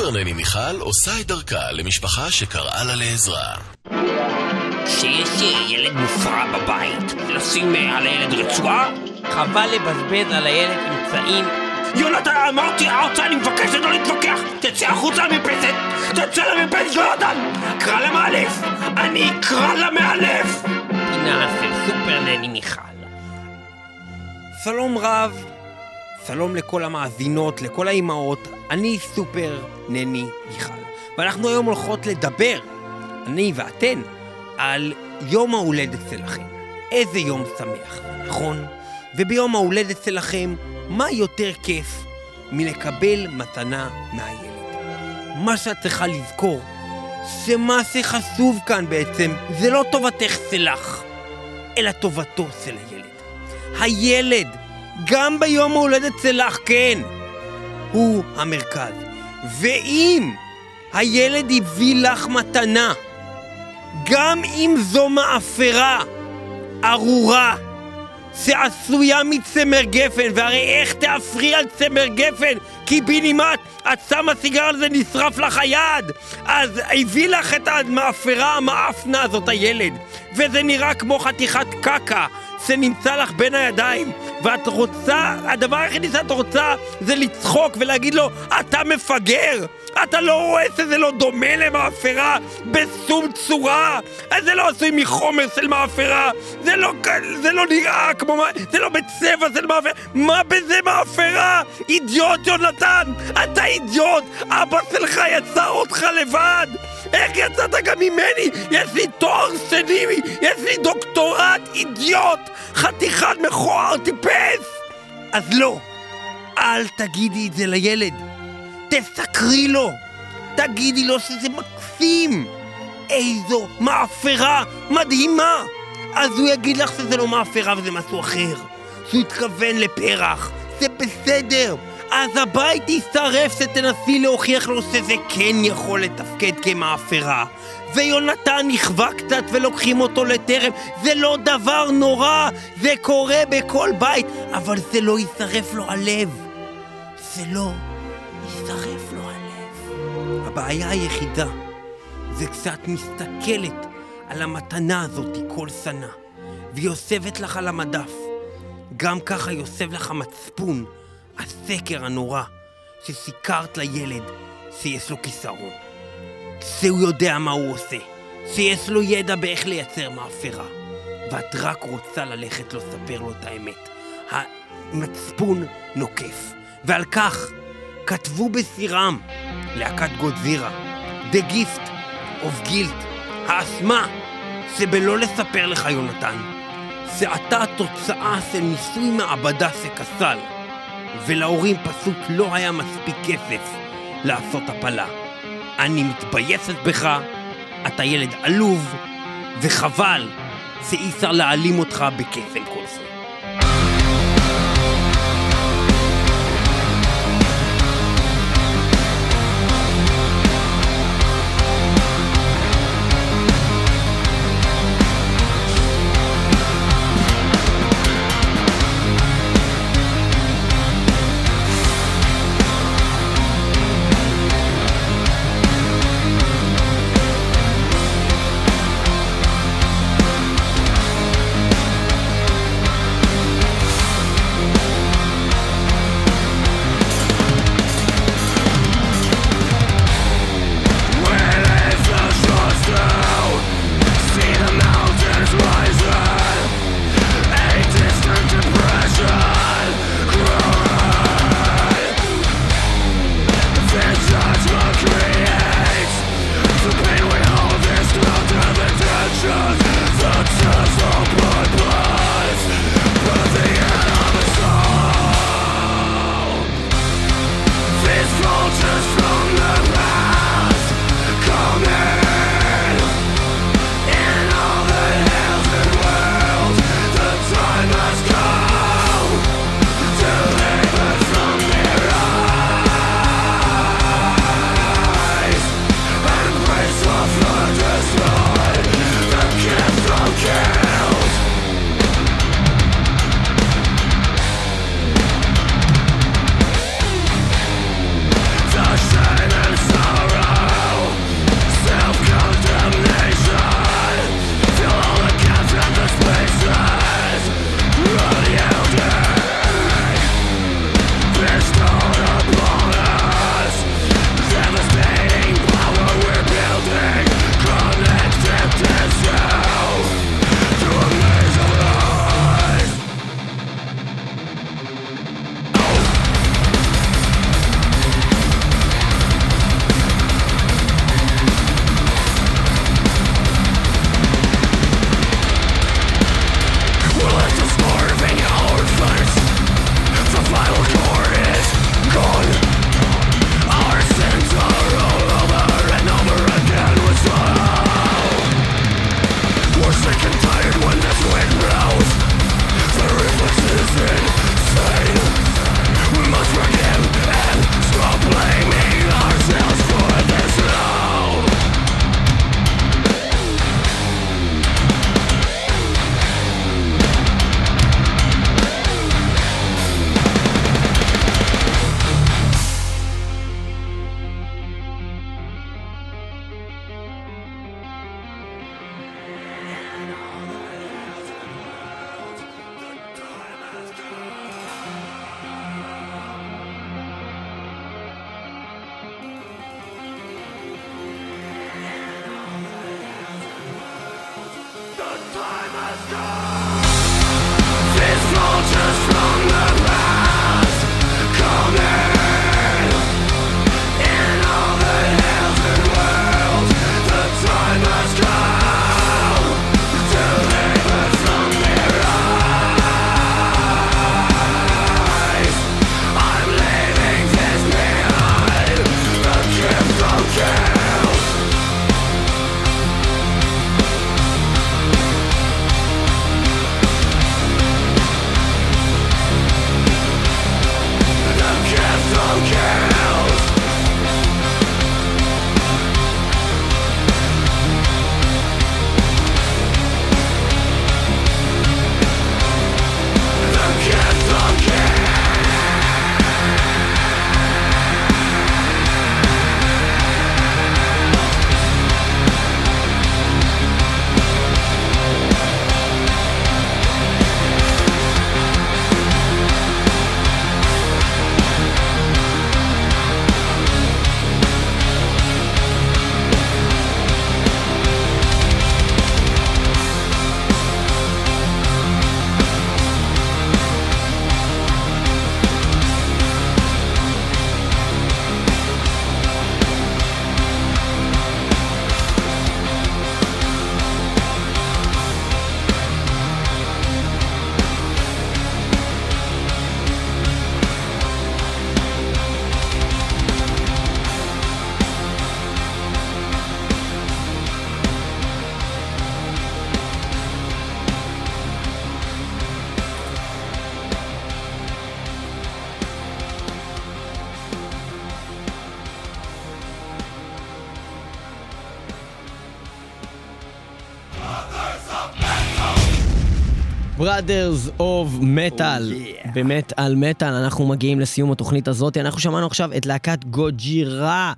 סופרנני מיכל עושה את דרכה למשפחה שקראה לה לעזרה. שיש ילד מופרע בבית, לשים על הילד רצועה? חבל לבזבז על הילד אמצעים. יונתן, אמרתי ארצה, אני מבקש שלא להתווכח. תצא החוצה למפסת, תצא למפסת, יונתן. קרא לה מאלף, אני אקרא לה מאלף. פינה של סופרנני מיכל. שלום רב, שלום לכל המאזינות, לכל האימהות. אני סופר נני מיכל, ואנחנו היום הולכות לדבר, אני ואתן, על יום ההולדת שלכם. איזה יום שמח, נכון? וביום ההולדת שלכם, מה יותר כיף מלקבל מתנה מהילד? מה שאת צריכה לזכור, שמה שחשוב כאן בעצם, זה לא טובתך שלך, אלא טובתו של הילד. הילד, גם ביום ההולדת שלך, כן, הוא המרכז. ואם הילד הביא לך מתנה, גם אם זו מאפרה ארורה שעשויה מצמר גפן, והרי איך תאפרי על צמר גפן? כי בנימת את שמה סיגר על זה, נשרף לך היד. אז הביא לך את המאפרה המאפנה הזאת הילד, וזה נראה כמו חתיכת קקה שנמצא לך בין הידיים, ואת רוצה, הדבר היחידי שאת רוצה זה לצחוק ולהגיד לו, אתה מפגר, אתה לא רואה שזה לא דומה למאפרה בשום צורה, זה לא עשוי מחומר של מאפרה, זה לא, זה לא נראה כמו, זה לא בצבע של מאפרה, מה בזה מאפרה? אידיוט יונתן, אתה אידיוט, אבא שלך יצר אותך לבד, איך יצאת גם ממני? יש לי תואר שני, יש לי דוקטורט, אידיוט, חתיכת מכוער, טיפס. אז לא, אל תגידי את זה לילד, תסקרי לו, תגידי לו שזה מקסים, איזו מאפרה מדהימה. אז הוא יגיד לך שזה לא מאפרה וזה משהו אחר, שהוא התכוון לפרח, זה בסדר. אז הבית יסרף שתנסי להוכיח לו שזה כן יכול לתפקד כמאפרה, ויונתן נכווה קצת ולוקחים אותו לטרם, זה לא דבר נורא, זה קורה בכל בית, אבל זה לא יסרף לו הלב, זה לא יסרף לו הלב. הבעיה היחידה זה כשאת מסתכלת על המתנה הזאת כל שנה, והיא יוסבת לך על המדף, גם ככה יוסב לך המצפון, הסקר הנורא שסיקרת לילד שיש לו כיסרון, שהוא יודע מה הוא עושה, שיש לו ידע באיך לייצר מאפרה, ואת רק רוצה ללכת לו ספר לו את האמת. המצפון נוקף, ועל כך כתבו בסירם להקת גודזירה, The Gift of Guilt, האשמה שבלא לספר לך יונתן, שאתה התוצאה של ניסוי מעבדה שקסל, ולהורים פשוט לא היה מספיק כסף לעשות הפלה. אני מתבייסת בך, אתה ילד עלוב, וחבל שאיסר להעלים אותך בקסם כלשהו. Brothers of Metal, oh yeah. באמת על מטל, אנחנו מגיעים לסיום התוכנית הזאת, אנחנו שמענו עכשיו את להקת גוג'ירה,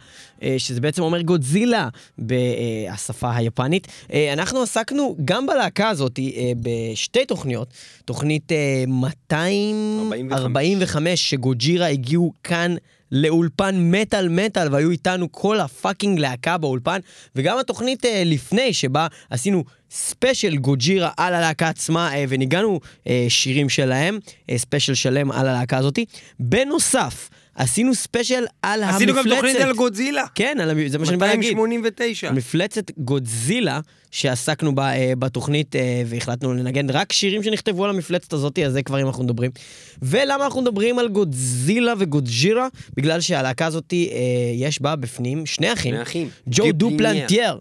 שזה בעצם אומר גודזילה בשפה היפנית. אנחנו עסקנו גם בלהקה הזאת בשתי תוכניות, תוכנית מאתיים ארבעים וחמש שגוג'ירה הגיעו כאן לאולפן מטל מטל, והיו איתנו כל הפאקינג להקה באולפן, וגם התוכנית לפני שבה עשינו ספיישל גוג'ירה על הלהקה עצמה, וניגענו שירים שלהם, ספיישל שלם על הלהקה הזאת. בנוסף, עשינו ספיישל על המפלצת. עשינו גם תוכנית על גודזילה. כן, זה מה שאני בא להגיד. מאתיים שמונים ותשע. מפלצת גודזילה, שעסקנו בה בתוכנית, והחלטנו לנגן רק שירים שנכתבו על המפלצת הזאת, אז זה כבר אם אנחנו מדברים. ולמה אנחנו מדברים על גודזילה וגוג'ירה? בגלל שהלהקה הזאת, יש בה בפנים שני אחים. שני אחים. ג'ו דו פלנטייר,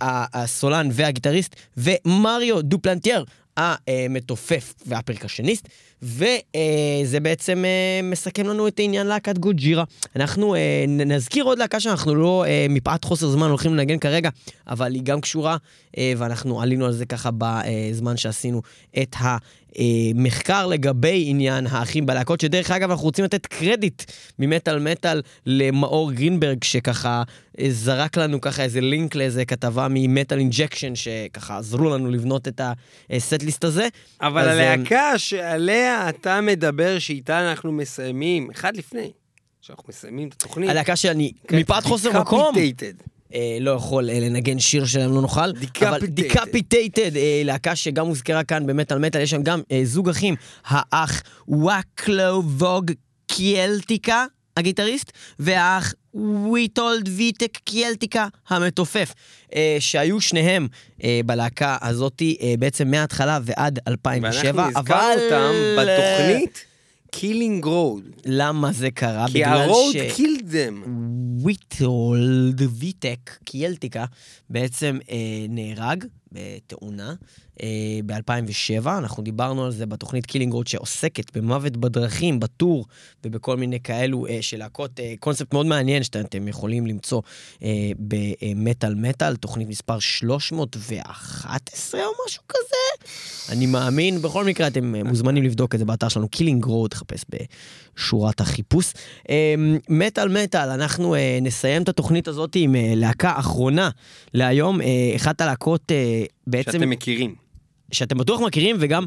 הסולן והגיטריסט, ומריו דו פלנטייר, המתופף והפרקשניסט, וזה בעצם מסכם לנו את העניין להקת גוג'ירה. אנחנו נזכיר עוד להקה שאנחנו לא, מפאת חוסר זמן, הולכים לנגן כרגע, אבל היא גם קשורה, ואנחנו עלינו על זה ככה בזמן שעשינו את המחקר לגבי עניין האחים בלהקות, שדרך אגב אנחנו רוצים לתת קרדיט ממטל מטל למאור גרינברג, שככה זרק לנו ככה איזה לינק לאיזה כתבה ממטל אינג'קשן, שככה עזרו לנו לבנות את הסטליסט הזה. אבל הלהקה שעליה אתה מדבר שאיתה אנחנו מסיימים, אחד לפני שאנחנו מסיימים את התוכנית, הלהקה שאני מפאת חוסר מקום לא יכול לנגן שיר שלהם, לא נוכל, אבל Decapitated, להקה שגם הוזכרה כאן במטל מטל, יש שם גם זוג אחים, האח וואקלווג קיאלטיקה הגיטריסט, והאח וויטולד ויטק קיאלטיקה המתופף, אה, שהיו שניהם אה, בלהקה הזאת אה, בעצם מההתחלה ועד אלפיים ושבע, ואנחנו אבל... ואנחנו נזכר אותם בתוכנית Killing Road. למה זה קרה? כי ה-Road ש... killed them. וויטולד ויטק קיאלטיקה בעצם אה, נהרג בתאונה אה, ב-אלפיים ושבע, אנחנו דיברנו על זה בתוכנית קילינג רוד שעוסקת במוות בדרכים, בטור ובכל מיני כאלו אה, של להקות, אה, קונספט מאוד מעניין שאתם יכולים למצוא אה, במטל מטל, תוכנית מספר שלוש מאות ואחת עשרה או משהו כזה, אני מאמין, בכל מקרה אתם אה, מוזמנים לבדוק את זה באתר שלנו, קילינג רוד, חפש בשורת החיפוש. אה, מטל מטל, אנחנו אה, נסיים את התוכנית הזאת עם אה, להקה אחרונה להיום, אה, אחת הלהקות אה, בעצם, שאתם מכירים, שאתם בטוח מכירים, וגם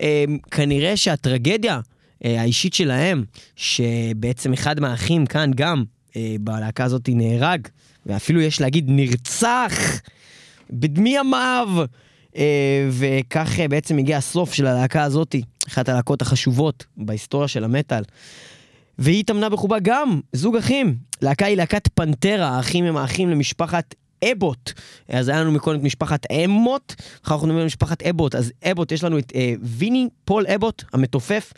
אה, כנראה שהטרגדיה אה, האישית שלהם, שבעצם אחד מהאחים כאן גם אה, בלהקה הזאת נהרג, ואפילו יש להגיד נרצח בדמי המאב, וכך בעצם הגיע הסוף של הלהקה הזאת, אחת הלהקות החשובות בהיסטוריה של המטל. והיא התאמנה בחובה גם זוג אחים. להקה היא להקת פנטרה, האחים הם האחים למשפחת אבוט. אז היה לנו מקודם את משפחת אמות, אחר אנחנו נאמרים משפחת אבוט. אז אבוט, יש לנו את אה, ויני פול אבוט, המתופף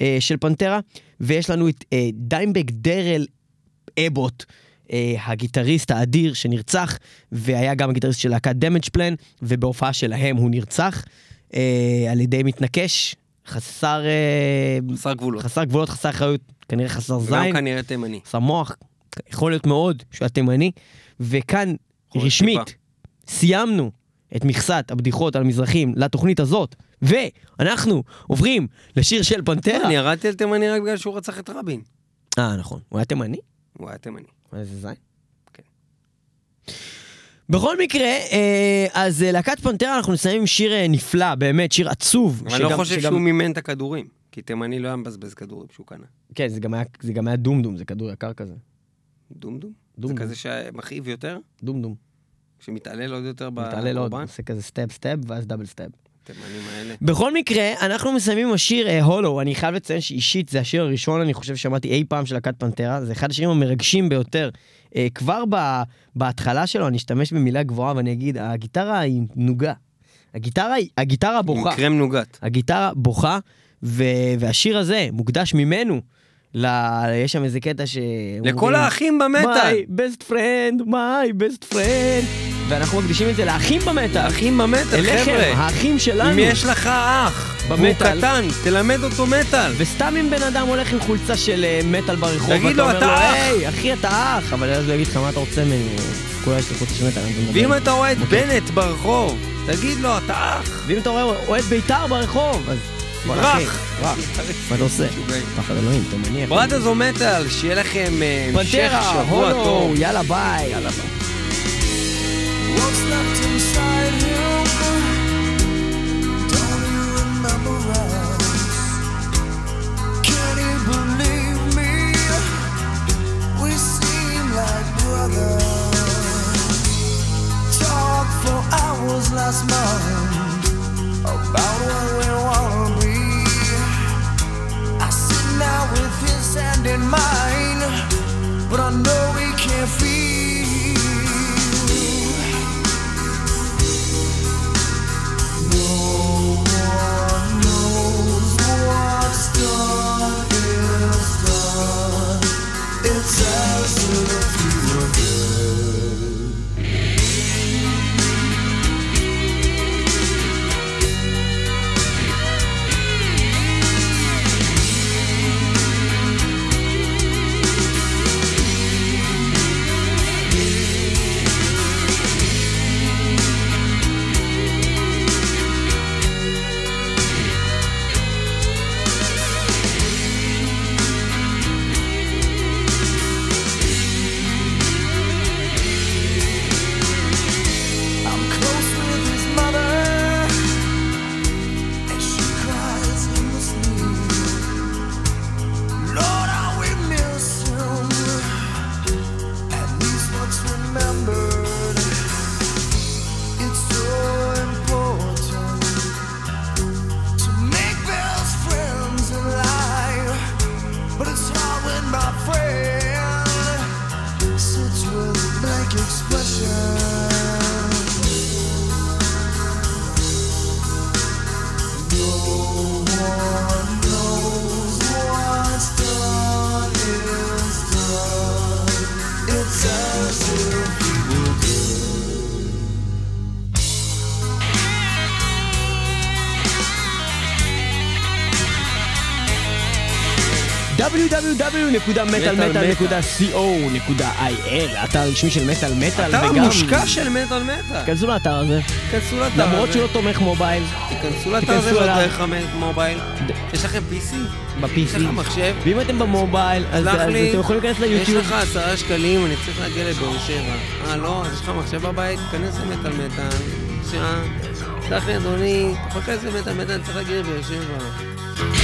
אה, של פנטרה, ויש לנו את אה, דיימבק דרל אבוט, אה, הגיטריסט האדיר שנרצח, והיה גם הגיטריסט של להקת דמג' פלן, ובהופעה שלהם הוא נרצח אה, על ידי מתנקש, חסר אה, חסר גבולות, חסר גבולות, חסר אחריות, כנראה חסר זין, וגם כנראה תימני. שמוח, יכול להיות מאוד שהוא תימני, וכאן רשמית, טיפה. סיימנו את מכסת הבדיחות על המזרחים לתוכנית הזאת, ואנחנו עוברים לשיר של פנטרה. אני הראתי על תימני רק בגלל שהוא רצח את רבין. אה, נכון. הוא היה תימני? הוא היה תימני. איזה זין? כן. בכל מקרה, אז להקת פנטרה אנחנו נסיים עם שיר נפלא, באמת, שיר עצוב. אני לא חושב שהוא מימן את הכדורים, כי תימני לא היה מבזבז כדורים שהוא קנה. כן, זה גם היה דומדום, זה כדור יקר כזה. דומדום? זה כזה שמכאיב יותר? דומדום. שמתעלל עוד יותר ברובן? מתעלל עוד, עושה כזה סטאב סטאב ואז דאבל סטאב. תימנים האלה. בכל מקרה, אנחנו מסיימים עם השיר הולו. אני חייב לציין שאישית זה השיר הראשון, אני חושב שמעתי אי פעם של להקת פנטרה. זה אחד השירים המרגשים ביותר. כבר בהתחלה שלו אני אשתמש במילה גבוהה ואני אגיד, הגיטרה היא נוגה. הגיטרה בוכה. עם קרם נוגת. הגיטרה בוכה, והשיר הזה מוקדש ממנו. יש שם איזה קטע ש... לכל האחים במטל. My best friend, my best friend. ואנחנו מקדישים את זה לאחים במטל. האחים במטל, חבר'ה. האחים שלנו. אם יש לך אח במטל, הוא קטן, תלמד אותו מטל. וסתם אם בן אדם הולך עם חולצה של מטל ברחוב, תגיד לו, אתה אח. היי, אחי, אתה אח. אבל אז הוא יגיד לך, מה אתה רוצה ממני? כולה יש לך חולצה של מטל. ואם אתה רואה את בנט ברחוב, תגיד לו, אתה אח. ואם אתה רואה את ביתר ברחוב, אז... רח! רח! מה אתה עושה? פחד אלוהים, אתה מניח. ברדרס או מטל, שיהיה לכם המשך שבוע טוב. יאללה ביי! יאללה ביי! About where we wanna be. I sit now with his hand in mine, but I know we can't feel. No one knows what's done is done. It's as if you were dead. דאבליו דאבליו דאבליו נקודה מטל מטל נקודה סי או נקודה איי אל אתר רשמי של מטל מטל, וגם אתר מושקע של מטל מטל. תכנסו לאתר הזה, תכנסו לאתר הזה, למרות שהוא לא תומך מובייל, תכנסו לאתר הזה, לא דרך המובייל. יש לכם פי סי? בפי סי. יש לכם מחשב? ואם אתם במובייל, אז אתם יכולים להיכנס ליוטיוב. יש לך עשרה שקלים, אני צריך להגיע לבאר שבע. אה לא, אז יש לך מחשב בבית, תכנס למטל מטל. שעה, תכנס אדוני, תכנס למטל מטל, צריך להגיע לבאר שבע.